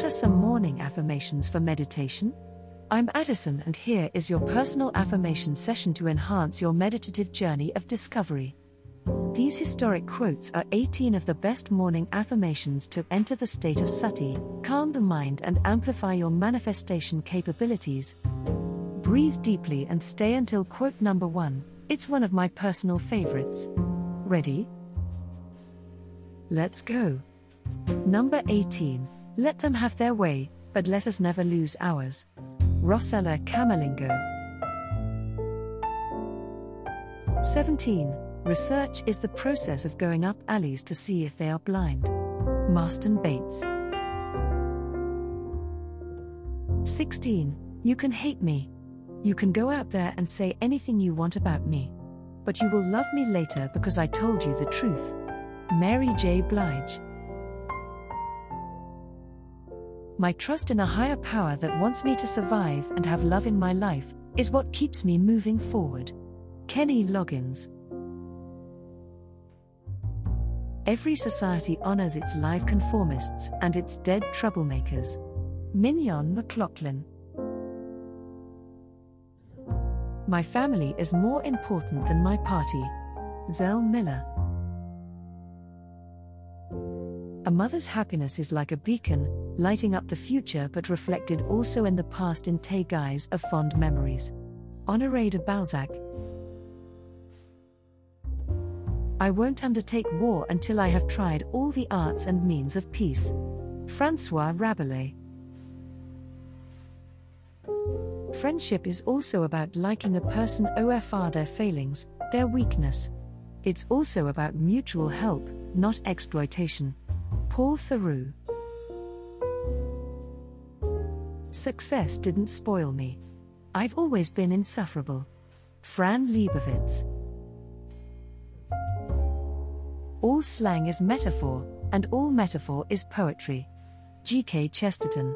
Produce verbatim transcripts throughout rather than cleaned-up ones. What are some morning affirmations for meditation? I'm Addison, and here is your personal affirmation session to enhance your meditative journey of discovery. These historic quotes are eighteen of the best morning affirmations to enter the state of sati, calm the mind and amplify your manifestation capabilities. Breathe deeply and stay until quote number one. It's one of my personal favorites. Ready? Let's go. Number eighteen. Let them have their way, but let us never lose ours. Rossella Camelingo. seventeen. Research is the process of going up alleys to see if they are blind. Marston Bates. sixteen. You can hate me. You can go out there and say anything you want about me. But you will love me later because I told you the truth. Mary J. Blige. My trust in a higher power that wants me to survive and have love in my life is what keeps me moving forward. Kenny Loggins. Every society honors its live conformists and its dead troublemakers. Mignon McLaughlin. My family is more important than my party. Zell Miller. A mother's happiness is like a beacon, lighting up the future but reflected also in the past in the guise of fond memories. Honoré de Balzac. I won't undertake war until I have tried all the arts and means of peace. François Rabelais. Friendship is also about liking a person over their failings, their weakness. It's also about mutual help, not exploitation. Paul Theroux. Success didn't spoil me. I've always been insufferable. Fran Lebowitz. All slang is metaphor, and all metaphor is poetry. G K Chesterton.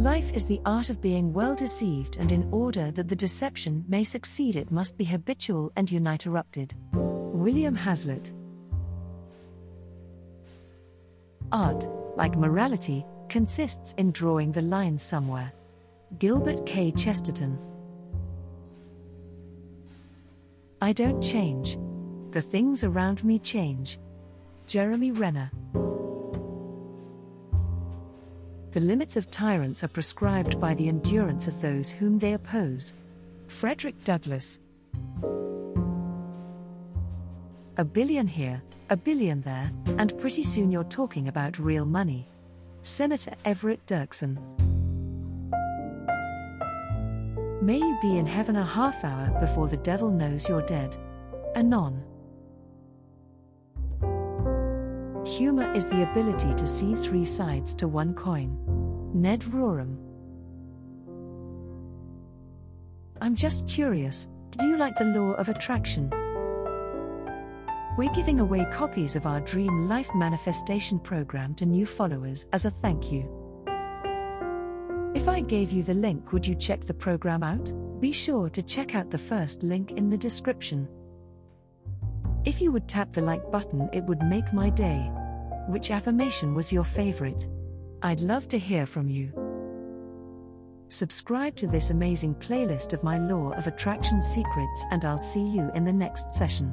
Life is the art of being well deceived, and in order that the deception may succeed, it must be habitual and uninterrupted. William Hazlitt. Art, like morality, consists in drawing the line somewhere. Gilbert K. Chesterton. I don't change. The things around me change. Jeremy Renner. The limits of tyrants are prescribed by the endurance of those whom they oppose. Frederick Douglass. A billion here, a billion there, and pretty soon you're talking about real money. Senator Everett Dirksen. May you be in heaven a half hour before the devil knows you're dead. Anon. Humor is the ability to see three sides to one coin. Ned Roram. I'm just curious, do you like the law of attraction? We're giving away copies of our Dream Life Manifestation program to new followers as a thank you. If I gave you the link, would you check the program out? Be sure to check out the first link in the description. If you would tap the like button, it would make my day. Which affirmation was your favorite? I'd love to hear from you. Subscribe to this amazing playlist of my Law of Attraction secrets, and I'll see you in the next session.